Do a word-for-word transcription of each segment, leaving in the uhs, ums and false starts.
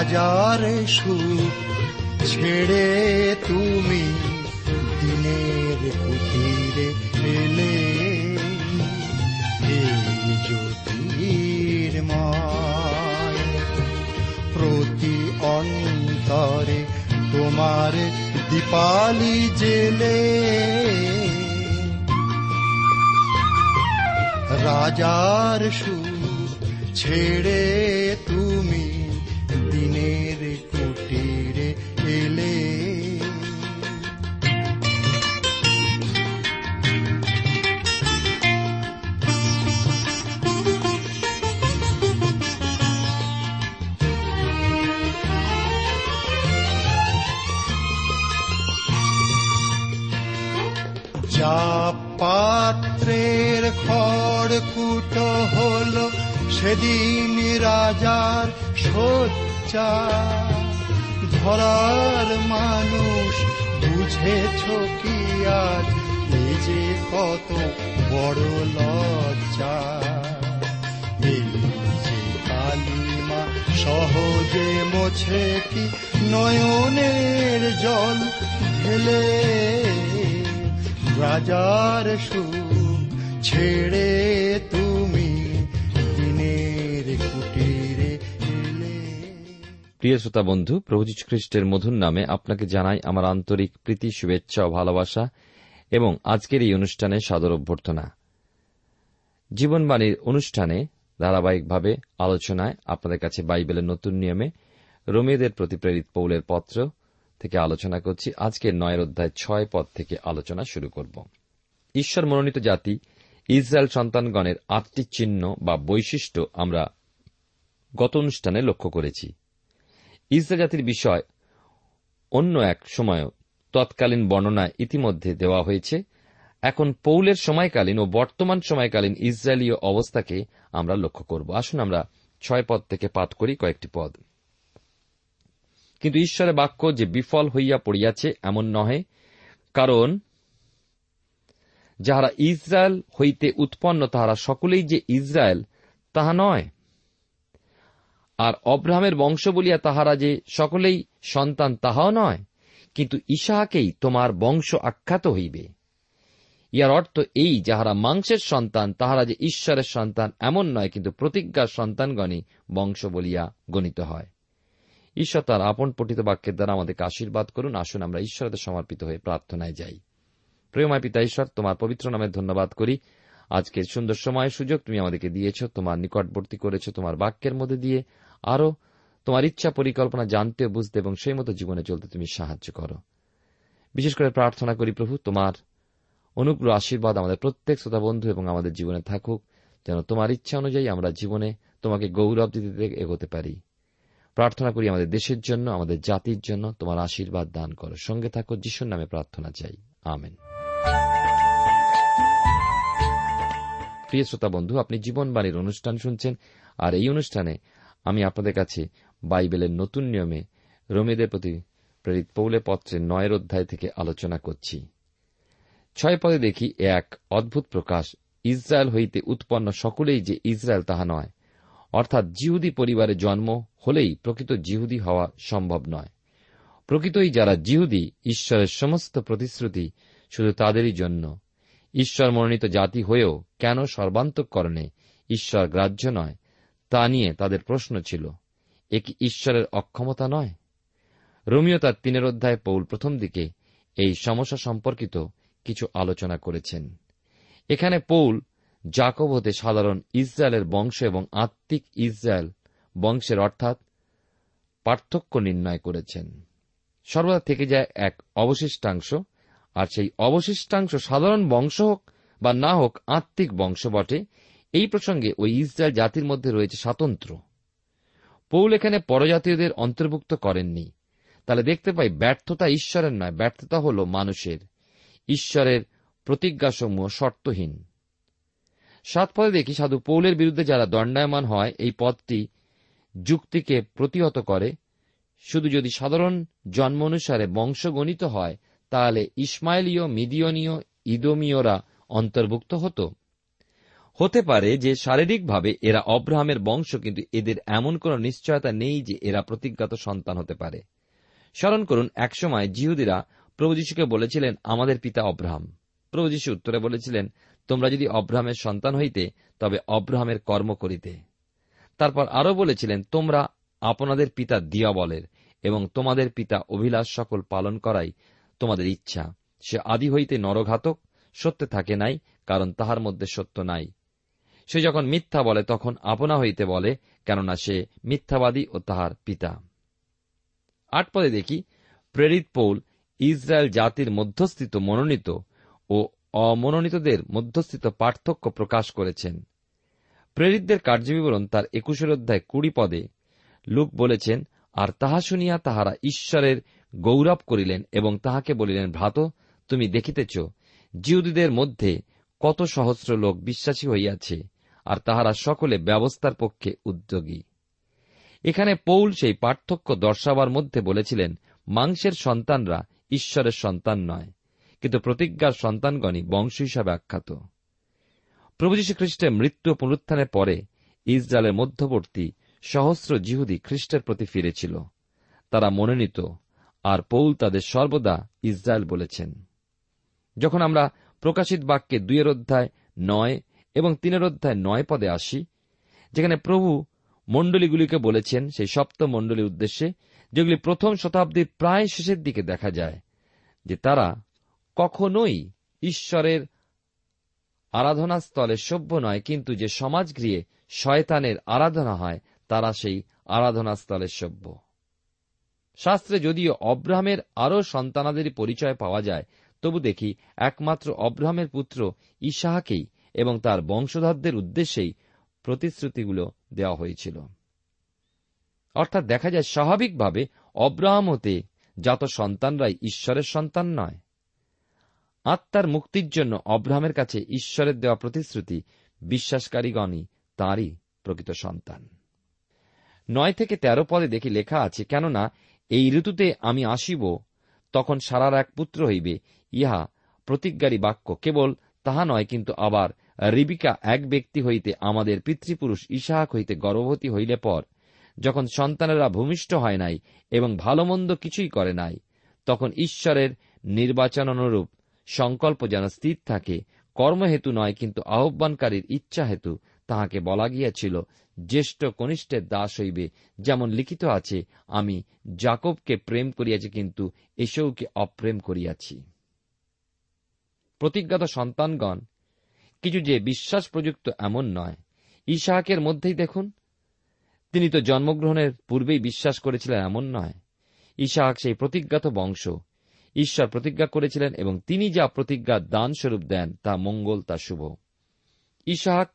রাজার সুখ ছেড়ে তুমি দিনের কুটিরে এলে, এই জ্যোতির মায় প্রতি অন্তরে তোমার দীপালি জেলে। রাজার সুখ ছেড়ে তুমি দিনের কুটিরে এলে, যা পাত্রের খড়কুটো হল সেদিন রাজার শোধ ধরার মানুষ। বুঝেছ কি আর নিজে কত বড় লজ্জা? এই যে কালিমা সহজে মোছে কি নয়নের জল ঢেলে? রাজার সুখ ছেড়ে তুমি দিনের কুটিরে। প্রিয় শ্রোতা বন্ধু, প্রভু যীশু খ্রিস্টের মধুর নামে আপনাকে জানাই আমার আন্তরিক প্রীতি, শুভেচ্ছা ও ভালোবাসা এবং আজকের এই অনুষ্ঠানে সাদর অভ্যর্থনা। জীবনবাণীর অনুষ্ঠানে ধারাবাহিকভাবে আলোচনায় আপনাদের কাছে বাইবেলের নতুন নিয়মে রোমীয়দের প্রতি প্রেরিত পৌলের পত্র থেকে আলোচনা করছি। আজকের নয়ের অধ্যায় ছয় পদ থেকে আলোচনা শুরু করব। ঈশ্বর মনোনীত জাতি ইসরায়েল সন্তানগণের আটটি চিহ্ন বা বৈশিষ্ট্য আমরা গত অনুষ্ঠানে লক্ষ্য করেছি। ইসরায়েল জাতির বিষয় অন্য এক সময়ও তৎকালীন বর্ণনায় ইতিমধ্যে দেওয়া হয়েছে। এখন পৌলের সময়কালীন ও বর্তমান সময়কালীন ইসরায়েলীয় অবস্থাকে আমরা লক্ষ্য করব। আসুন আমরা ছয় পদ থেকে পাঠ করি কয়েকটি পদ। কিন্তু ঈশ্বরের বাক্য যে বিফল হইয়া পড়িয়াছে এমন নহে, কারণ যাহারা ইসরায়েল হইতে উৎপন্ন তাহারা সকলেই যে ইসরায়েল তাহা নয়, আর অব্রাহামের বংশ বলিয়া তাহারা যে সকলেই সন্তান তাহাও নয়, কিন্তু ইসাহাকেই তোমার বংশ আখ্যাত হইবে। ইয়ার অর্থ এই, যাহারা মাংসের সন্তান তাহারা যে ঈশ্বরের সন্তান এমন নয়, কিন্তু প্রতিজ্ঞার সন্তানগণই বংশ বলিয়া গণিত হয়। ঈশ্বর তার আপন পঠিত বাক্যের দ্বারা আমাদেরকে আশীর্বাদ করুন। আসুন আমরা ঈশ্বরের সমর্পিত হয়ে প্রার্থনায় যাই। প্রেমময় পিতা ঈশ্বর, তোমার পবিত্র নামে ধন্যবাদ করি। আজকের সুন্দর সময় সুযোগ তুমি আমাদেরকে দিয়েছ, তোমার নিকটবর্তী করেছ তোমার বাক্যের মধ্যে দিয়ে। আরও তোমার ইচ্ছা পরিকল্পনা জানতে, বুঝতে এবং সেই মতো জীবনে চলতে তুমি সাহায্য করো। বিশেষ করে প্রার্থনা করি প্রভু, তোমার অনুগ্রহ আশীর্বাদ আমাদের প্রত্যেক শ্রোতা বন্ধু এবং আমাদের জীবনে থাকুক, যেন তোমার ইচ্ছা অনুযায়ী আমরা জীবনে তোমাকে গৌরব দিতে এগোতে পারি। প্রার্থনা করি আমাদের দেশের জন্য, আমাদের জাতির জন্য তোমার আশীর্বাদ দান করো। সঙ্গে থাকো, যিশুর নামে প্রার্থনা চাই, আমেন। প্রিয় শ্রোতা বন্ধু, আপনি জীবনবাণীর অনুষ্ঠান শুনছেন, আর এই অনুষ্ঠানে আমি আপনাদের কাছে বাইবেলের নতুন নিয়মে রোমীয়দের প্রতি প্রেরিত পৌলের পত্রের নয়ের অধ্যায় থেকে আলোচনা করছি। ছয় পদে দেখি এক অদ্ভুত প্রকাশ, ইসরায়েল হইতে উৎপন্ন সকলেই যে ইসরায়েল তাহা নয়, অর্থাৎ জিহুদি পরিবারে জন্ম হলেই প্রকৃত জিহুদি হওয়া সম্ভব নয়। প্রকৃতই যারা জিহুদি, ঈশ্বরের সমস্ত প্রতিশ্রুতি শুধু তাদেরই জন্য। ঈশ্বর মনোনীত জাতি হয়েও কেন সর্বান্তঃকরণে ঈশ্বর গ্রাহ্য নয়, তা নিয়ে তাদের প্রশ্ন ছিল। এ কি ঈশ্বরের অক্ষমতা নয়? রোমীয় তার তিনের অধ্যায়ে পৌল প্রথম দিকে এই সমস্যা সম্পর্কিত কিছু আলোচনা করেছেন। এখানে পৌল জাকব হতে সাধারণ ইসরায়েলের বংশ এবং আত্মিক ইসরায়েল বংশের অর্থাৎ পার্থক্য নির্ণয় করেছেন। সর্বদা থেকে যায় এক অবশিষ্টাংশ, আর সেই অবশিষ্টাংশ সাধারণ বংশ হোক বা না হোক আত্মিক বংশ বটে। এই প্রসঙ্গে ওই ইসরায়েল জাতির মধ্যে রয়েছে স্বাতন্ত্র্য। পৌল এখানে পরজাতীয়দের অন্তর্ভুক্ত করেননি। তাহলে দেখতে পাই ব্যর্থতা ঈশ্বরের নয়, ব্যর্থতা হল মানুষের। ঈশ্বরের প্রতিজ্ঞাসমূহ শর্তহীন। সাত পদে দেখি সাধু পৌলের বিরুদ্ধে যারা দণ্ডায়মান হয়, এই পদটি যুক্তিকে প্রতিহত করে। শুধু যদি সাধারণ জন্ম অনুসারে বংশগণিত হয়, তাহলে ইসমাইলীয়, মিদিয়নীয়, ইদোমীয়রা অন্তর্ভুক্ত হতো। হতে পারে যে শারীরিকভাবে এরা অব্রাহামের বংশ, কিন্তু এদের এমন কোন নিশ্চয়তা নেই যে এরা প্রতিজ্ঞাত সন্তান হতে পারে। স্মরণ করুন, একসময় জিহুদিরা প্রভু যীশুকে বলেছিলেন, আমাদের পিতা অব্রাহাম। প্রভু যীশু উত্তরে বলেছিলেন, তোমরা যদি অব্রাহামের সন্তান হইতে, তবে অব্রাহামের কর্ম করিতে। তারপর আরও বলেছিলেন, তোমরা আপনাদের পিতা দিয়াবলের এবং তোমাদের পিতা অভিলাষ সকল পালন করাই তোমাদের ইচ্ছা। সে আদি হইতে নরঘাতক, সত্যে থাকে নাই, কারণ তাহার মধ্যে সত্য নাই। সে যখন মিথ্যা বলে, তখন আপনা হইতে বলে, কেননা সে মিথ্যাবাদী ও তাহার পিতা। আট পদে দেখি প্রেরিত পৌল ইসরায়েল জাতির মধ্যস্থিত মনোনীত ও অমনোনীতদের মধ্যস্থিত পার্থক্য প্রকাশ করেছেন। প্রেরিতদের কার্যবিবরণ তার একুশের অধ্যায় কুড়ি পদে লুক বলেছেন, আর তাহা শুনিয়া তাহারা ঈশ্বরের গৌরব করিলেন এবং তাহাকে বলিলেন, ভ্রাত, তুমি দেখিতেছ জিহুদীদের মধ্যে কত সহস্র লোক বিশ্বাসী হইয়াছে, আর তাহারা সকলে ব্যবস্থার পক্ষে উদ্যোগী। এখানে পৌল সেই পার্থক্য দর্শাবার মধ্যে বলেছিলেন, মাংসের সন্তানরা ঈশ্বরের সন্তান নয়, কিন্তু প্রতিজ্ঞার সন্তানগণই বংশ হিসাবে আখ্যাত। প্রভু যীশু খ্রিস্টের মৃত্যু পুনরুত্থানের পরে ইসরায়েলের মধ্যবর্তী সহস্র জিহুদি খ্রিস্টের প্রতি ফিরেছিল। তারা মনোনীত, আর পৌল তাদের সর্বদা ইসরায়েল বলেছেন। যখন আমরা প্রকাশিত বাক্যে দুইয়ের অধ্যায় নয় এবং তিনের অধ্যায় নয় পদে আসি, যেখানে প্রভু মণ্ডলীগুলিকে বলেছেন, সেই সপ্ত মণ্ডলীর উদ্দেশ্যে, যেগুলি প্রথম শতাব্দীর প্রায় শেষের দিকে দেখা যায়, যে তারা কখনোই ঈশ্বরের আরাধনাস্থলে সভ্য নয়, কিন্তু যে সমাজগৃহে শয়তানের আরাধনা হয়, তারা সেই আরাধনাস্থলে সভ্য। শাস্ত্রে যদিও অব্রাহামের আরও সন্তানাদেরই পরিচয় পাওয়া যায়, তবু দেখি একমাত্র অব্রাহামের পুত্র ইসহাকেই এবং তার বংশধরদের উদ্দেশ্যেই প্রতিশ্রুতিগুলো দেওয়া হয়েছিল। অর্থাৎ দেখা যায় স্বাভাবিকভাবে অব্রাহাম হতে জাত সন্তানরাই ঈশ্বরের সন্তান নয়। আত্মার মুক্তির জন্য অব্রাহামের কাছে ঈশ্বরের দেওয়া প্রতিশ্রুতি বিশ্বাসকারীগণই তাঁরই প্রকৃত সন্তান। নয় থেকে তেরো পদে দেখি লেখা আছে, কেননা এই ঋতুতে আমি আসিব, তখন সারার এক পুত্র হইবে, ইহা প্রতিজ্ঞারী বাক্য। কেবল তাহা নয়, কিন্তু আবার রিবিকা এক ব্যক্তি হইতে আমাদের পিতৃপুরুষ ইসহাক হইতে গর্ভবতী হইলে পর, যখন সন্তানেরা ভূমিষ্ঠ হয় নাই এবং ভালো মন্দ কিছুই করে নাই, তখন ঈশ্বরের নির্বাচনানুরূপ সংকল্প যেন স্থির থাকে, কর্মহেতু নয় কিন্তু আহ্বানকারীর ইচ্ছা হেতু তাহাকে বলা গিয়াছিল, জ্যেষ্ঠ কনিষ্ঠের দাস হইবে, যেমন লিখিত আছে, আমি জাকবকে প্রেম করিয়াছি কিন্তু এসৌকে অপ্রেম করিয়াছি। প্রতিজ্ঞাত সন্তানগণ কিছু যে বিশ্বাস প্রযুক্ত এমন নয়। ইসহাকের মধ্যেই দেখুন, তিনি তো জন্মগ্রহণের পূর্বেই বিশ্বাস করেছিলেন এমন নয়। ইসহাক সেই প্রতিজ্ঞাত বংশ। ঈশ্বর প্রতিজ্ঞা করেছিলেন এবং তিনি যা প্রতিজ্ঞা দানস্বরূপ দেন, তা মঙ্গল, তা শুভ। ইসহাক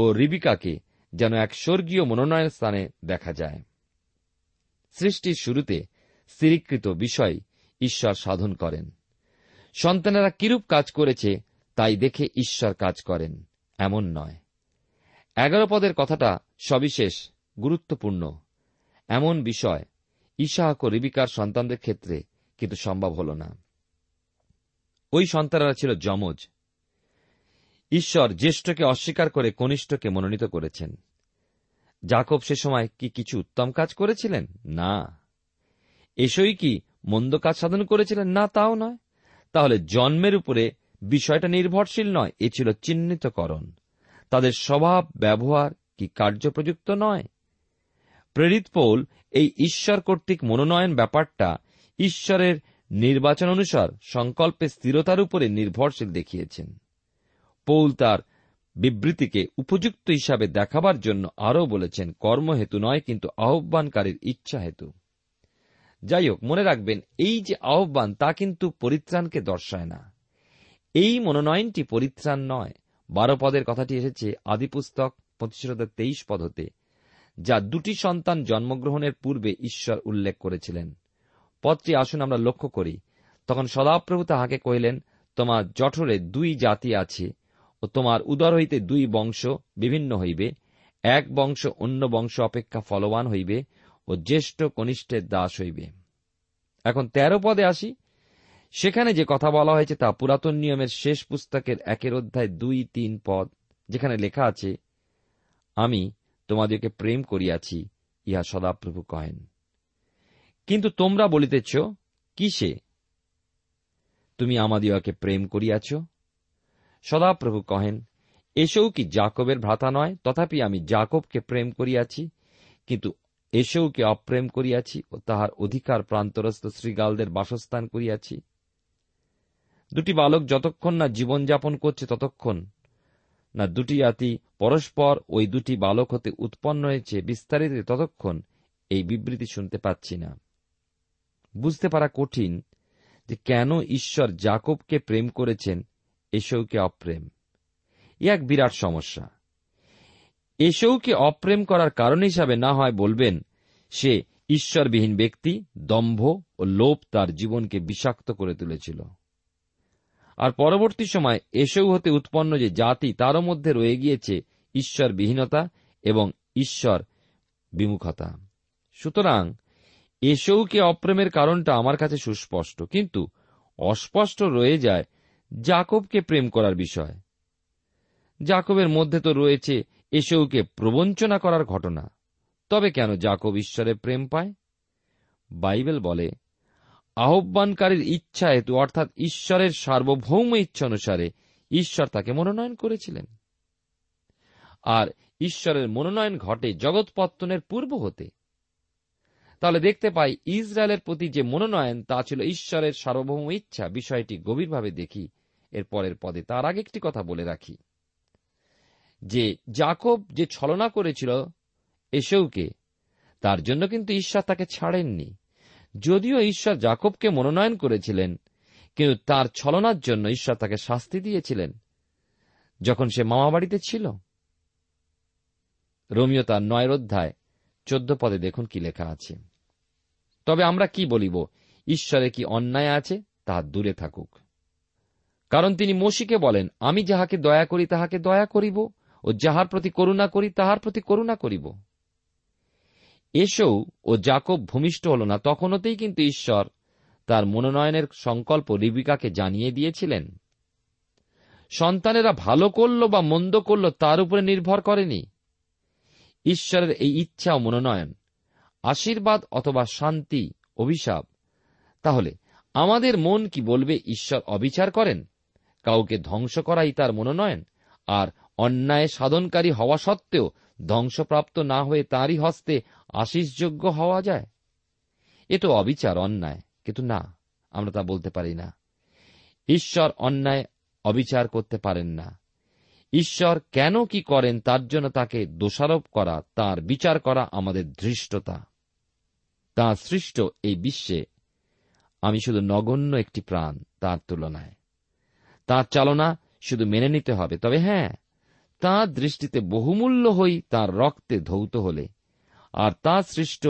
ও রিবিকাকে যেন এক স্বর্গীয় মনোনয়ন স্থানে দেখা যায়। সৃষ্টির শুরুতে স্থিরীকৃত বিষয় ঈশ্বর সাধন করেন। সন্তানেরা কিরূপ কাজ করেছে তাই দেখে ঈশ্বর কাজ করেন এমন নয়। এগারো পদের কথাটা সবিশেষ গুরুত্বপূর্ণ, এমন বিষয় ইসহাক ও রিবিকার সন্তানদের ক্ষেত্রে কিন্তু সম্ভব হল না। ওই সন্তানেরা ছিল যমজ। ঈশ্বর জ্যেষ্ঠকে অস্বীকার করে কনিষ্ঠকে মনোনীত করেছেন। যাকব সে সময় কি কিছু উত্তম কাজ করেছিলেন? না। এসই কি মন্দ কাজ সাধন করেছিলেন? না, তাও নয়। তাহলে জন্মের উপরে বিষয়টা নির্ভরশীল নয়, এ ছিল চিহ্নিতকরণ। তাদের স্বভাব ব্যবহার কি কার্যপ্রযুক্ত নয়? প্রেরিত পৌল এই ঈশ্বর কর্তৃক মনোনয়ন ব্যাপারটা ঈশ্বরের নির্বাচন অনুসার সংকল্পে স্থিরতার উপরে নির্ভরশীল দেখিয়েছেন। পৌল তার বিবৃতিকে উপযুক্ত হিসাবে দেখাবার জন্য আরও বলেছেন, কর্মহেতু নয় কিন্তু আহ্বানকারীর ইচ্ছা হেতু। যাই হোক, মনে রাখবেন এই যে আহ্বান তা কিন্তু পরিত্রাণকে দর্শায় না। এই মনোনয়নটি পরিত্রাণ নয়। বারো পদের কথাটি এসেছে আদিপুস্তক পঁচিশ তেইশ পদ হতে, যা দুটি সন্তান জন্মগ্রহণের পূর্বে ঈশ্বর উল্লেখ করেছিলেন। পদটি আসুন আমরা লক্ষ্য করি। তখন সদাপ্রভু তাহাকে কহিলেন, তোমার জঠরে দুই জাতি আছে ও তোমার উদর হইতে দুই বংশ বিভিন্ন হইবে, এক বংশ অন্য বংশ অপেক্ষা ফলবান হইবে ও জ্যেষ্ঠ কনিষ্ঠের দাস হইবে। এখন তেরো পদে আসি। সেখানে যে কথা বলা হয়েছে তা পুরাতন নিয়মের শেষ পুস্তকের একের অধ্যায় দুই তিন পদ, যেখানে লেখা আছে, আমি তোমাদেরকে প্রেম করিয়াছি ইহা সদাপ্রভু কহেন। কিন্তু তোমরা বলিতেছ কিসে তুমি আমাদিগকে প্রেম করিয়াছ? সদাপ্রভু কহেন, এসেও কি যাকবের ভ্রাতা নয়? তথাপি আমি যাকবকে প্রেম করিয়াছি, কিন্তু এসেওকে অপ্রেম করিয়াছি ও তাহার অধিকার প্রান্তরস্থ শৃগালদের বাসস্থান করিয়াছি। দুটি বালক যতক্ষণ না জীবনযাপন করছে ততক্ষণ না দুটি জাতি পরস্পর ওই দুটি বালক হতে উৎপন্ন হয়েছে বিস্তারিত ততক্ষণ এই বিবৃতি শুনতে পাচ্ছি না। বুঝতে পারা কঠিন যে কেন ঈশ্বর যাকবকে প্রেম করেছেন, এসেওকে অপ্রেম। এ এক বিরাট সমস্যা। এসেওকে অপ্রেম করার কারণ হিসাবে না হয় বলবেন সে ঈশ্বরবিহীন ব্যক্তি, দম্ভ ও লোভ তার জীবনকে বিষাক্ত করে তুলেছিল, আর পরবর্তী সময় এসেও হতে উৎপন্ন যে জাতি তারও মধ্যে রয়ে গিয়েছে ঈশ্বরবিহীনতা এবং ঈশ্বর বিমুখতা। সুতরাং এসেওকে অপ্রেমের কারণটা আমার কাছে সুস্পষ্ট, কিন্তু অস্পষ্ট রয়ে যায় যাকবকে প্রেম করার বিষয়। যাকবের মধ্যে তো রয়েছে এসেওকে প্রবঞ্চনা করার ঘটনা। তবে কেন যাকব ঈশ্বরের প্রেম পায়? বাইবেল বলে আহ্বানকারীর ইচ্ছা হেতু, অর্থাৎ ঈশ্বরের সার্বভৌম ইচ্ছা অনুসারে ঈশ্বর তাকে মনোনয়ন করেছিলেন। আর ঈশ্বরের মনোনয়ন ঘটে জগৎ পত্তনের পূর্ব হতে। তাহলে দেখতে পাই ইসরায়েলের প্রতি যে মনোনয়ন তা ছিল ঈশ্বরের সার্বভৌম ইচ্ছা। বিষয়টি গভীরভাবে দেখি এর পরের পদে। তার আগে একটি কথা বলে রাখি যে যাকব যে ছলনা করেছিল এসেওকে, তার জন্য কিন্তু ঈশ্বর তাকে ছাড়েননি। যদিও ঈশ্বর যাকবকে মনোনয়ন করেছিলেন, কিন্তু তার ছলনার জন্য ঈশ্বর তাকে শাস্তি দিয়েছিলেন যখন সে মামাবাড়িতে ছিল। রোমিও তার নয় অধ্যায় চোদ্দ পদে দেখুন কি লেখা আছে, তবে আমরা কি বলিব, ঈশ্বরে কি অন্যায় আছে? তাহা দূরে থাকুক। কারণ তিনি মসিকে বলেন, আমি যাহাকে দয়া করি তাহাকে দয়া করিব ও যাহার প্রতি করুণা করি তাহার প্রতি করুণা করিব। এসেও ও যাকব ভূমিষ্ঠ হল না, তখন হতেই কিন্তু ঈশ্বর তার মনোনয়নের সংকল্প রিবিকাকে জানিয়ে দিয়েছিলেন। সন্তানেরা ভালো করল বা মন্দ করল তার উপরে নির্ভর করেনি। ঈশ্বরের এই ইচ্ছা ও মনোনয়ন, আশীর্বাদ অথবা শান্তি, অভিশাপ। তাহলে আমাদের মন কি বলবে? ঈশ্বর অবিচার করেন, কাউকে ধ্বংস করাই তার মনোনয়ন, আর অন্যায় সাধনকারী হওয়া সত্ত্বেও ধ্বংসপ্রাপ্ত না হয়ে তাঁরই হস্তে আশীষযোগ্য হওয়া যায়। এ তো অবিচার, অন্যায়, কিন্তু না, আমরা তা বলতে পারি না। ঈশ্বর অন্যায় অবিচার করতে পারেন না। ঈশ্বর কেন কি করেন তার জন্য তাকে দোষারোপ করা, তাঁর বিচার করা আমাদের ধৃষ্টতা। তাঁর সৃষ্ট এই বিশ্বে আমি শুধু নগণ্য একটি প্রাণ তাঁর তুলনায়। তাঁর চালনা শুধু মেনে নিতে হবে। তবে হ্যাঁ, তাঁর দৃষ্টিতে বহুমূল্য হই তাঁর রক্তে ধৌত হলে, আর তাঁর সৃষ্ট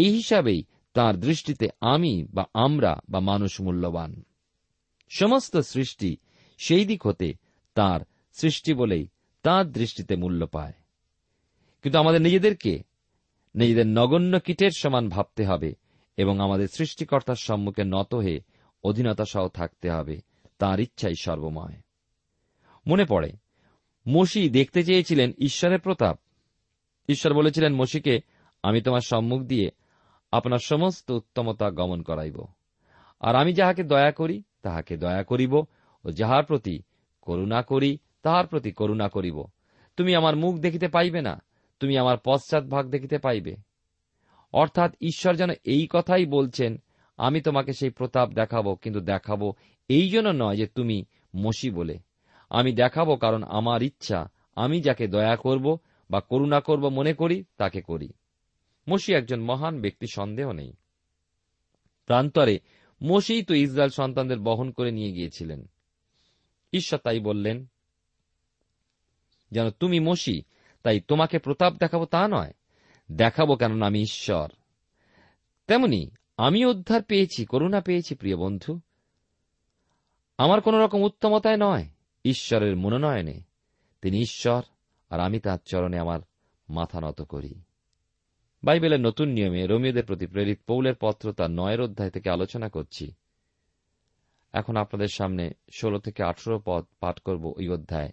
এই হিসাবেই তাঁর দৃষ্টিতে আমি বা আমরা বা মানুষ মূল্যবান। সমস্ত সৃষ্টি সেই দিক হতে তাঁর সৃষ্টি বলেই তাঁর দৃষ্টিতে মূল্য পায়। কিন্তু আমাদের নিজেদেরকে নিজেদের নগণ্য কীটের সমান ভাবতে হবে এবং আমাদের সৃষ্টিকর্তার সম্মুখে নত হয়ে অধীনতা সহ থাকতে হবে। তাঁর ইচ্ছাই সর্বময়। মনে পড়ে, মশি দেখতে চেয়েছিলেন ঈশ্বরের প্রতাপ। ঈশ্বর বলেছিলেন মশিকে, আমি তোমার সম্মুখ দিয়ে আপনার সমস্ত উত্তমতা গমন করাইব, আর আমি যাহাকে দয়া করি তাহাকে দয়া করিব ও যাহার প্রতি করুণা করি তাহার প্রতি করুণা করিব। তুমি আমার মুখ দেখিতে পাইবে না, তুমি আমার পশ্চাৎভাগ দেখিতে পাইবে। অর্থাৎ ঈশ্বর যেন এই কথাই বলছেন, আমি তোমাকে সেই প্রতাপ দেখাবো, কিন্তু দেখাবো এই জন্য নয় যে তুমি মশি বলে। আমি দেখাবো কারণ আমার ইচ্ছা, আমি যাকে দয়া করব বা করুণা করব মনে করি তাকে করি। মশি একজন মহান ব্যক্তি, সন্দেহ নেই। প্রান্তরে মশি তো ইসরায়েল সন্তানদের বহন করে নিয়ে গিয়েছিলেন। ঈশ্বর তাই বললেন যেন তুমি মশি, তাই তোমাকে প্রতাপ দেখাবো তা নয়, দেখাবো কেন আমি ঈশ্বর। তেমনি আমি উদ্ধার পেয়েছি, করুণা পেয়েছি। প্রিয় বন্ধু, আমার কোন রকম উত্তমতায় নয়, ঈশ্বরের মনোনয়নে। তিনি ঈশ্বর আর আমি তাঁর চরণে আমার মাথা নত করি। বাইবেলের নতুন নিয়মে রোমীয়দের প্রতি প্রেরিত পৌলের পত্র তার নয়ের অধ্যায় থেকে আলোচনা করছি। এখন আপনাদের সামনে ষোলো থেকে আঠারো পদ পাঠ করব ওই অধ্যায়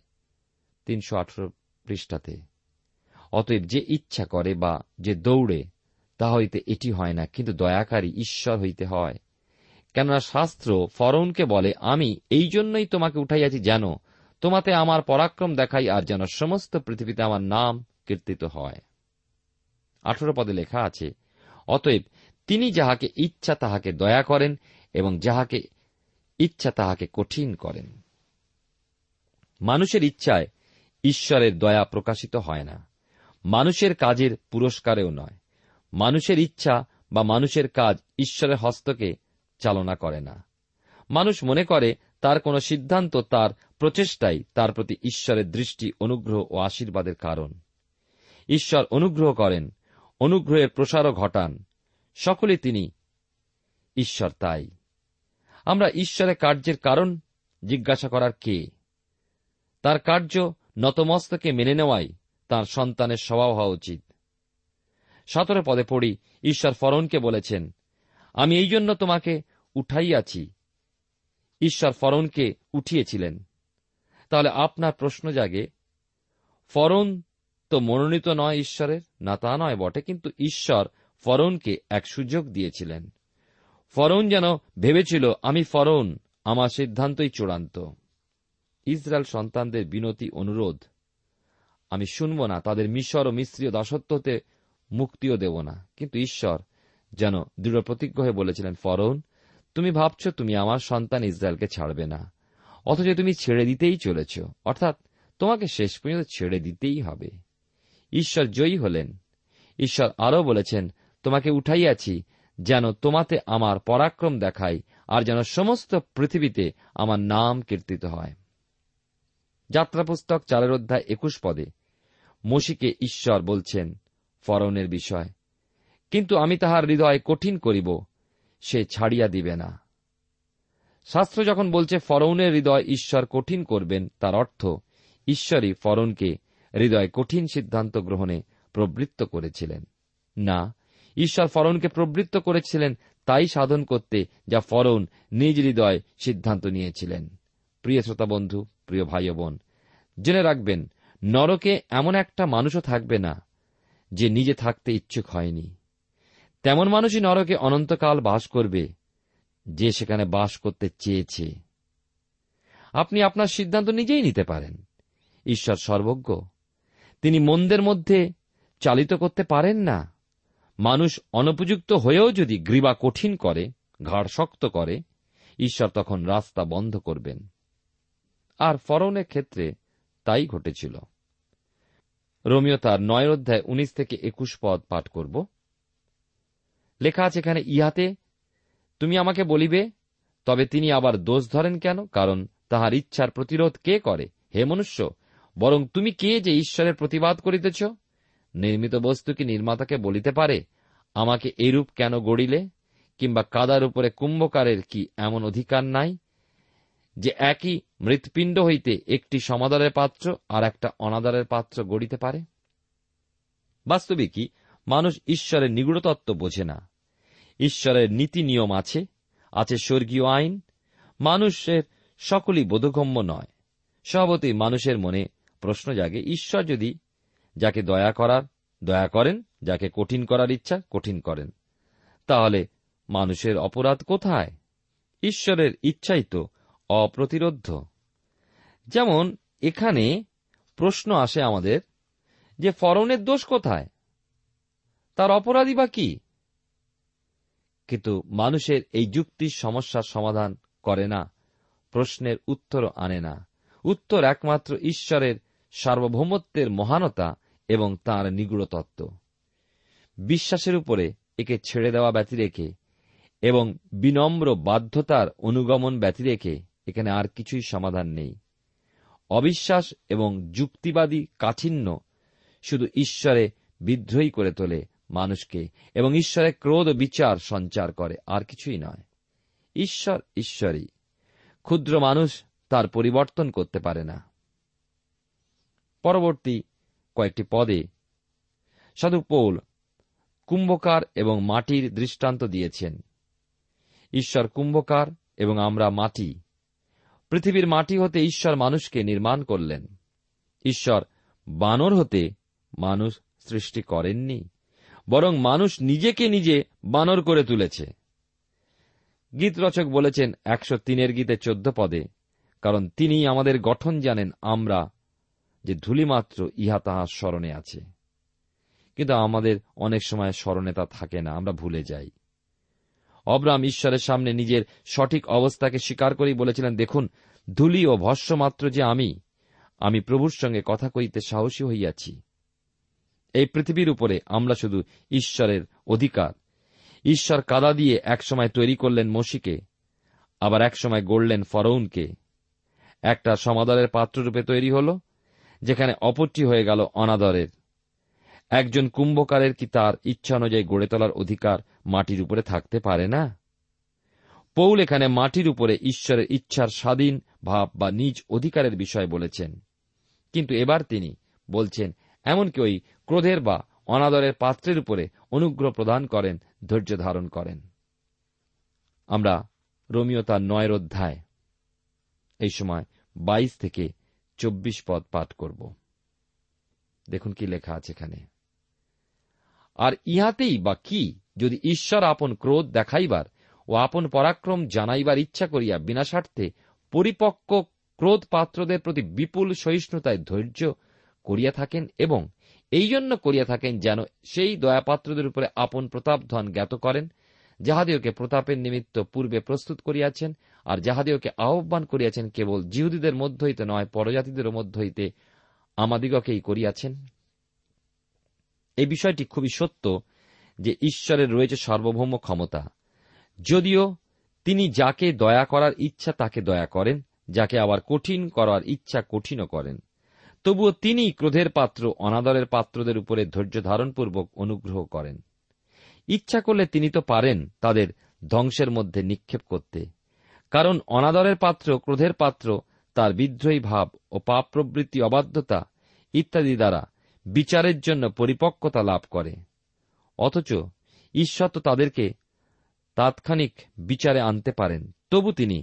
তিনশো আঠারো পৃষ্ঠাতে। অতএব যে ইচ্ছা করে বা যে দৌড়ে তা হইতে এটি হয় না, কিন্তু দয়াকারী ঈশ্বর হইতে হয়। কেননা শাস্ত্র ফরৌনকে বলে, আমি এই জন্যই তোমাকে উঠাইয়াছি যেন তোমাতে আমার পরাক্রম দেখাই আর যেন সমস্ত পৃথিবীতে আমার নাম কীর্তিত হয়। আঠারো পদে লেখা আছে, অতএব তিনি যাহাকে ইচ্ছা তাহাকে দয়া করেন এবং যাহাকে ইচ্ছা তাহাকে কঠিন করেন। মানুষের ইচ্ছায় ঈশ্বরের দয়া প্রকাশিত হয় না, মানুষের কাজের পুরস্কারেও নয়। মানুষের ইচ্ছা বা মানুষের কাজ ঈশ্বরের হস্তকে চালনা করে না। মানুষ মনে করে তার কোন সিদ্ধান্ত, তার প্রচেষ্টাই তার প্রতি ঈশ্বরের দৃষ্টি, অনুগ্রহ ও আশীর্বাদের কারণ। ঈশ্বর অনুগ্রহ করেন, অনুগ্রহের প্রসারও ঘটান। সকলে তিনি ঈশ্বর। তাই আমরা ঈশ্বরের কার্যের কারণ জিজ্ঞাসা করার কে। তার কার্য নতমস্তকে মেনে নেওয়াই তাঁর সন্তানের স্বভাব হওয়া উচিত। সতেরো পদে পড়ি, ঈশ্বর ফরৌনকে বলেছেন, আমি এই জন্য তোমাকে উঠাইয়াছি। ঈশ্বর ফরৌনকে উঠিয়েছিলেন। তাহলে আপনার প্রশ্ন জাগে, ফরৌন তো মনোনীত নয় ঈশ্বরের। না তা নয় বটে, কিন্তু ঈশ্বর ফরৌনকে এক সুযোগ দিয়েছিলেন। ফরৌন যেন ভেবেছিল, আমি ফরৌন, আমার সিদ্ধান্তই চূড়ান্ত। ইসরায়েল সন্তানদের বিনতি অনুরোধ, আমি শুনব না, তাদের মিশর ও মিশ্রীয় দাসত্বতে মুক্তিও দেব না। কিন্তু ঈশ্বর যেন দৃঢ় প্রতিজ্ঞ হয়ে বলেছিলেন, ফরৌন, তুমি ভাবছ তুমি আমার সন্তান ইসরায়েলকে ছাড়বে না, অথচ তুমি ছেড়ে দিতেই চলেছ। অর্থাৎ তোমাকে শেষ পর্যন্ত ছেড়ে দিতেই হবে। ঈশ্বর জয়ী হলেন। ঈশ্বর আরও বলেছেন, তোমাকে উঠাইয়াছি যেন তোমাতে আমার পরাক্রম দেখাই আর যেন সমস্ত পৃথিবীতে আমার নাম কীর্তিত হয়। যাত্রাপুস্তক চারের অধ্যায় একুশ পদে মশিকে ঈশ্বর বলছেন ফরৌনের বিষয়, কিন্তু আমি তাহার হৃদয় কঠিন করিব, সে ছাড়িয়া দিবে না। শাস্ত্র যখন বলছে ফরৌনের হৃদয় ঈশ্বর কঠিন করবেন, তার অর্থ ঈশ্বরই ফরৌনকে হৃদয় কঠিন সিদ্ধান্ত গ্রহণে প্রবৃত্ত করেছিলেন। না, ঈশ্বর ফরৌনকে প্রবৃত্ত করেছিলেন তাই সাধন করতে যা ফরৌন নিজ হৃদয় সিদ্ধান্ত নিয়েছিলেন। প্রিয় শ্রোতা বন্ধু, প্রিয় ভাই বোন, জেনে রাখবেন, নরকে এমন একটা মানুষও থাকবে না যে নিজে থাকতে ইচ্ছুক হয়নি। তেমন মানুষই নরকে অনন্তকাল বাস করবে যে সেখানে বাস করতে চেয়েছে। আপনি আপনার সিদ্ধান্ত নিজেই নিতে পারেন। ঈশ্বর সর্বজ্ঞ, তিনি মন্দের মধ্যে চালিত করতে পারেন না। মানুষ অনুপযুক্ত হয়েও যদি গ্রীবা কঠিন করে, ঘাড় শক্ত করে, ঈশ্বর তখন রাস্তা বন্ধ করবেন। আর ফরৌনের ক্ষেত্রে তাই ঘটেছিল। রোমীয় তার নয় অধ্যায় উনিশ থেকে একুশ পদ পাঠ করব। লেখা আছে এখানে, ইহাতে তুমি আমাকে বলিবে, তবে তিনি আবার দোষ ধরেন কেন? কারণ তাহার ইচ্ছার প্রতিরোধ কে করে? হে মনুষ্য, বরং তুমি কে যে ঈশ্বরের প্রতিবাদ করিতেছ? নির্মিত বস্তু কি নির্মাতাকে বলিতে পারে, আমাকে এরূপ কেন গড়িলে? কিংবা কাদার উপরে কুম্ভকারের কি এমন অধিকার নাই যে একই মৃৎপিণ্ড হইতে একটি সমাদরের পাত্র আর একটা অনাদরের পাত্র গড়িতে পারে? বাস্তবে কি মানুষ ঈশ্বরের নিগূঢ় তত্ত্ব বোঝে না? ঈশ্বরের নীতি নিয়ম আছে, আছে স্বর্গীয় আইন, মানুষের সকলই বোধগম্য নয়। স্বভাবতই মানুষের মনে প্রশ্ন জাগে, ঈশ্বর যদি যাকে দয়া করার দয়া করেন, যাকে কঠিন করার ইচ্ছা কঠিন করেন, তাহলে মানুষের অপরাধ কোথায়? ঈশ্বরের ইচ্ছাই তো অপ্রতিরোধ্য। যেমন এখানে প্রশ্ন আসে আমাদের যে ফরৌনের দোষ কোথায়, তার অপরাধী বা কি? কিন্তু মানুষের এই যুক্তির সমস্যার সমাধান করে না, প্রশ্নের উত্তরও আনে না। উত্তর একমাত্র ঈশ্বরের সার্বভৌমত্বের মহানতা এবং তাঁর নিগূঢ় তত্ত্ব। বিশ্বাসের উপরে একে ছেড়ে দেওয়া ব্যতি রেখে এবং বিনম্র বাধ্যতার অনুগমন ব্যতি রেখে এখানে আর কিছুই সমাধান নেই। অবিশ্বাস এবং যুক্তিবাদী কাঠিন্য শুধু ঈশ্বরে বিদ্রোহী করে তোলে মানুষকে এবং ঈশ্বরের ক্রোধ ও বিচার সঞ্চার করে, আর কিছুই নয়। ঈশ্বর ঈশ্বরই, ক্ষুদ্র মানুষ তার পরিবর্তন করতে পারে না। পরবর্তী কয়েকটি পদে সাধু পৌল কুম্ভকার এবং মাটির দৃষ্টান্ত দিয়েছেন। ঈশ্বর কুম্ভকার এবং আমরা মাটি। পৃথিবীর মাটি হতে ঈশ্বর মানুষকে নির্মাণ করলেন। ঈশ্বর বানর হতে মানুষ সৃষ্টি করেননি, বরং মানুষ নিজেকে নিজে বানর করে তুলেছে। গীতরচক বলেছেন একশো তিনের গীতে চোদ্দ পদে, কারণ তিনি আমাদের গঠন জানেন, আমরা যে ধূলিমাত্র ইহা তাহার স্মরণে আছে। কিন্তু আমাদের অনেক সময় স্মরণে তা থাকে না, আমরা ভুলে যাই। অব্রাহাম ঈশ্বরের সামনে নিজের সঠিক অবস্থাকে স্বীকার করেই বলেছিলেন, দেখুন ধূলি ও ভস্ম মাত্র যে আমি, আমি প্রভুর সঙ্গে কথা কইতে সাহসী হইয়াছি। এই পৃথিবীর উপরে আমরা শুধু ঈশ্বরের অধিকার। ঈশ্বর কাদা দিয়ে একসময় তৈরি করলেন মসিকে, আবার একসময় গড়লেন ফরৌনকে। একটা সমাদরের পাত্ররূপে তৈরি হল, যেখানে অপরটি হয়ে গেল অনাদরের। একজন কুম্ভকারের কি তার ইচ্ছা অনুযায়ী গড়ে তোলার অধিকার মাটির উপরে থাকতে পারে না? পৌল এখানে মাটির উপরে ঈশ্বরের ইচ্ছার স্বাধীন ভাব বা নিজ অধিকারের বিষয় বলেছেন, কিন্তু এবার তিনি বলছেন এমনকি ওই ক্রোধের বা অনাদরের পাত্রের উপরে অনুগ্রহ প্রদান করেন, ধৈর্য ধারণ করেন। আমরা রোমীয় তার নয়ের অধ্যায় এই সময় বাইশ থেকে চব্বিশ পদ পাঠ করব। দেখুন কি লেখা আছে এখানে। আর ইহাতেই বা কি, যদি ঈশ্বর আপন ক্রোধ দেখাইবার ও আপন পরাক্রম জানাইবার ইচ্ছা করিয়া বিনা স্বার্থে পরিপক্ক ক্রোধ পাত্রদের প্রতি বিপুল সহিষ্ণুতায় ধৈর্য করিয়া থাকেন, এবং এই জন্য করিয়া থাকেন যেন সেই দয়াপাত্রদের উপরে আপন প্রতাপ ধন জ্ঞাত করেন, যাহাদিওকে প্রতাপের নিমিত্ত পূর্বে প্রস্তুত করিয়াছেন, আর যাহাদিওকে আহ্বান করিয়াছেন কেবল জিহুদীদের মধ্য হইতে নয়, পরজাতিদের মধ্য হইতে আমাদিগকেই করিয়াছেন। এই বিষয়টি খুবই সত্য যে ঈশ্বরের রয়েছে সার্বভৌম ক্ষমতা। যদিও তিনি যাকে দয়া করার ইচ্ছা তাকে দয়া করেন, যাকে আবার কঠিন করার ইচ্ছা কঠিনও করেন, তবুও তিনি ক্রোধের পাত্র অনাদরের পাত্রদের উপরে ধৈর্য ধারণপূর্বক অনুগ্রহ করেন। ইচ্ছা করলে তিনি তো পারেন তাদের ধ্বংসের মধ্যে নিক্ষেপ করতে, কারণ অনাদরের পাত্র ক্রোধের পাত্র তার বিদ্রোহী ভাব ও পাপ প্রবৃত্তি, অবাধ্যতা ইত্যাদি দ্বারা বিচারের জন্য পরিপক্কতা লাভ করে। অথচ ঈশ্বর তো তাদেরকে তাৎক্ষণিক বিচারে আনতে পারেন, তবু তিনি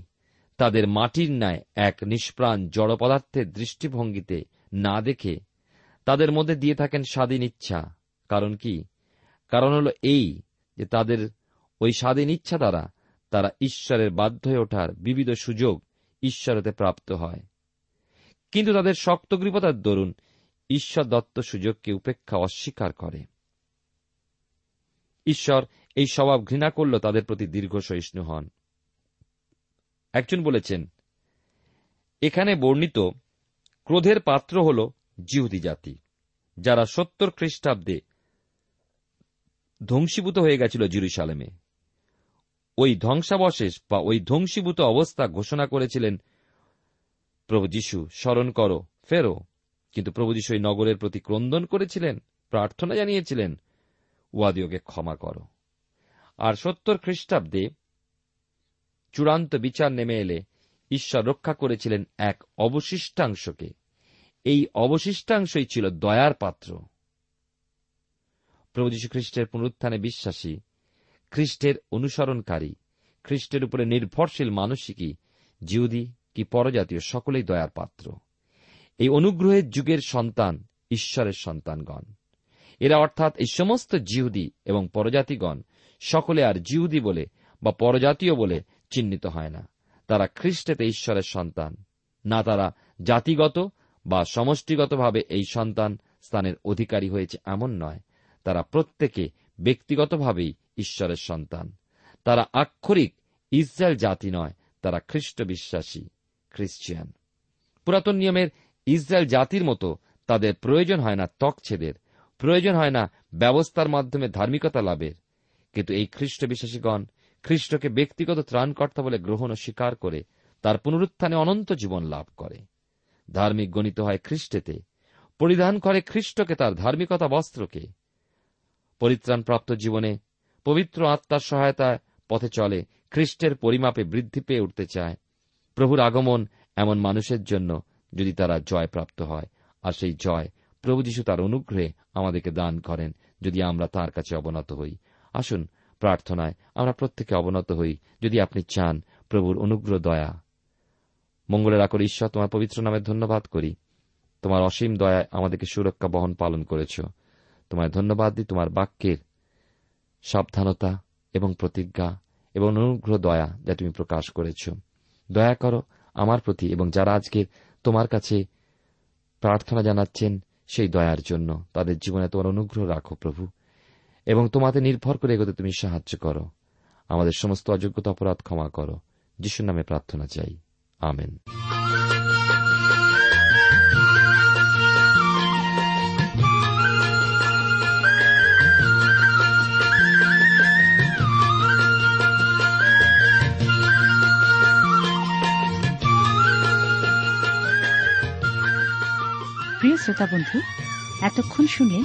তাদের মাটির ন্যায় এক নিষ্প্রাণ জড় পদার্থের দৃষ্টিভঙ্গিতে না দেখে তাদের মধ্যে দিয়ে থাকেন স্বাধীন ইচ্ছা। কারণ কি? কারণ হল এই যে তাদের ওই স্বাধীন ইচ্ছা দ্বারা তারা ঈশ্বরের বাধ্য হয়ে ওঠার বিবিধ সুযোগ ঈশ্বরতে প্রাপ্ত হয়, কিন্তু তাদের শক্তগ্রীবতার দরুন ঈশ্বর দত্ত সুযোগকে উপেক্ষা অস্বীকার করে। ঈশ্বর এই স্বভাব ঘৃণা করলেও তাদের প্রতি দীর্ঘ সহিষ্ণু হন। একজন বলেছেন এখানে বর্ণিত ক্রোধের পাত্র হল জিহুদি জাতি, যারা সত্তর খ্রিস্টাব্দে ধ্বংসীভূত হয়ে গেছিল জেরুজালেমে। ওই ধ্বংসাবশেষ বা ওই ধ্বংসীভূত অবস্থা ঘোষণা করেছিলেন প্রভু যীশু, স্মরণ করো ফেরো। কিন্তু প্রভু যীশু এই নগরের প্রতি ক্রন্দন করেছিলেন, প্রার্থনা জানিয়েছিলেন, উহাদিওকে ক্ষমা করো। আর সত্তর খ্রিস্টাব্দে চূড়ান্ত বিচার নেমে এলে ঈশ্বর রক্ষা করেছিলেন এক অবশিষ্টাংশকে। এই অবশিষ্টাংশই ছিল দয়ার পাত্র। প্রভু যীশু খ্রিস্টের পুনরুত্থানে বিশ্বাসী, খ্রিস্টের অনুসরণকারী, খ্রিস্টের উপরে নির্ভরশীল মানুষই কি জিহুদি কি পরজাতীয়, সকলেই দয়ার পাত্র। এই অনুগ্রহের যুগের সন্তান ঈশ্বরের সন্তানগণ। এরা অর্থাৎ এই সমস্ত জিহুদি এবং পরজাতিগণ সকলে আর জিহুদি বলে বা পরজাতীয় বলে চিহ্নিত হয় না। তারা খ্রিস্টেতে ঈশ্বরের সন্তান। না তারা জাতিগত বা সমষ্টিগতভাবে এই সন্তান স্থানের অধিকারী হয়েছে এমন নয়, তারা প্রত্যেকে ব্যক্তিগতভাবেই ঈশ্বরের সন্তান। তারা আক্ষরিক ইসরায়েল জাতি নয়, তারা খ্রিস্ট বিশ্বাসী খ্রিস্টিয়ান। পুরাতন নিয়মের ইসরায়েল জাতির মতো তাদের প্রয়োজন হয় না তকছেদের, প্রয়োজন হয় না ব্যবস্থার মাধ্যমে ধার্মিকতা লাভের। কিন্তু এই খ্রিস্ট বিশ্বাসীগণ খ্রিস্টকে ব্যক্তিগত ত্রাণকর্তা বলে গ্রহণ ও স্বীকার করে তার পুনরুত্থানে অনন্ত জীবন লাভ করে। ধার্মিক গণিত হয় খ্রিস্টেতে, পরিধান করে খ্রিস্টকে, তার ধার্মিকতা বস্ত্রকে। পরিত্রাণপ্রাপ্ত জীবনে পবিত্র আত্মার সহায়তায় পথে চলে, খ্রিস্টের পরিমাপে বৃদ্ধি পেয়ে উঠতে চায়। প্রভুর আগমন এমন মানুষের জন্য, যদি তারা জয়প্রাপ্ত হয়। আর সেই জয় প্রভু যীশু তার অনুগ্রহে আমাদেরকে দান করেন, যদি আমরা তাঁর কাছে অবনত হই। আসুন প্রার্থনায় আমরা প্রত্যেকে অবনত হই, যদি আপনি চান প্রভুর অনুগ্রহ দয়া। মঙ্গলের আকর ঈশ্বর, তোমার পবিত্র নামে ধন্যবাদ করি। তোমার অসীম দয়ায় আমাদেরকে সুরক্ষা বহন পালন করেছ। তোমায় ধন্যবাদ দিই তোমার বাক্যের সাবধানতা এবং প্রতিজ্ঞা এবং অনুগ্রহ দয়া যা তুমি প্রকাশ করেছ। দয়া করো আমার প্রতি এবং যারা আজকে তোমার কাছে প্রার্থনা জানাচ্ছেন সেই দয়ার জন্য, তাদের জীবনে তোমার অনুগ্রহ রাখো প্রভু, এবং তোমাতে নির্ভর করে এগোতে তুমি সাহায্য করো। আমাদের সমস্ত অযোগ্যতা অপরাধ ক্ষমা করো, যিশুর নামে প্রার্থনা চাই, আমেন। প্রিয় শ্রোতা বন্ধু, এতক্ষণ শুনলেন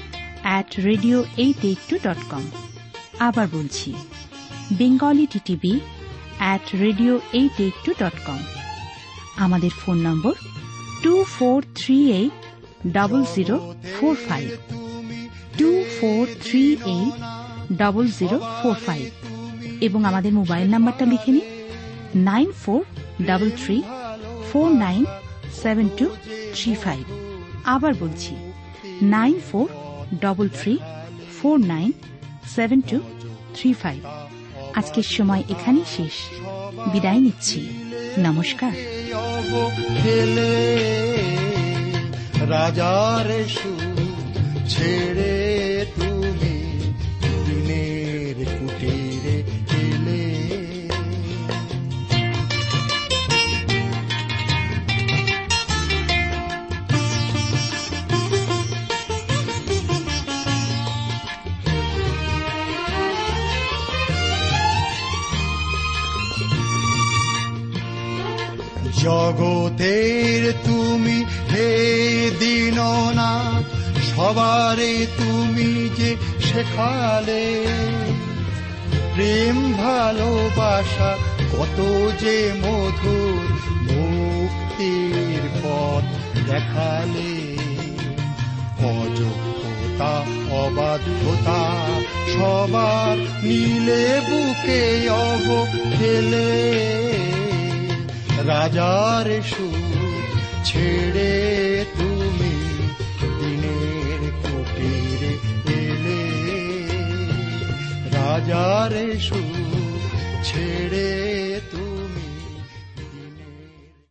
at radio eight eighty-two dot com। আবার বলছি, bengali t t b at radio eight eighty-two dot com। আমাদের phone number two four three eight zero zero four five, two four three eight zero zero four five, এবং আমাদের mobile নাম্বারটা লিখে নিন nine four three three four nine seven two three five। আবার বলছি, nine four double three four nine seven two three five। আজকের সময় এখানেই শেষ, বিদায় নিচ্ছি, নমস্কার। রাজার সুর ছেড়ে তুমি দিনের কুটিরে এলে, জগতের তুমি হে দীননাথ, সবারে তুমি যে শেখালে প্রেম ভালোবাসা কত যে মধুর, মুক্তির পথ দেখালে। অযোগ্যতা অবাধ্যতা সবার মিলে বুকে অব খেলে রাজার সুর ছেড়ে তুমি দিনের কুটিরে এলে, রাজার সুর ছেড়ে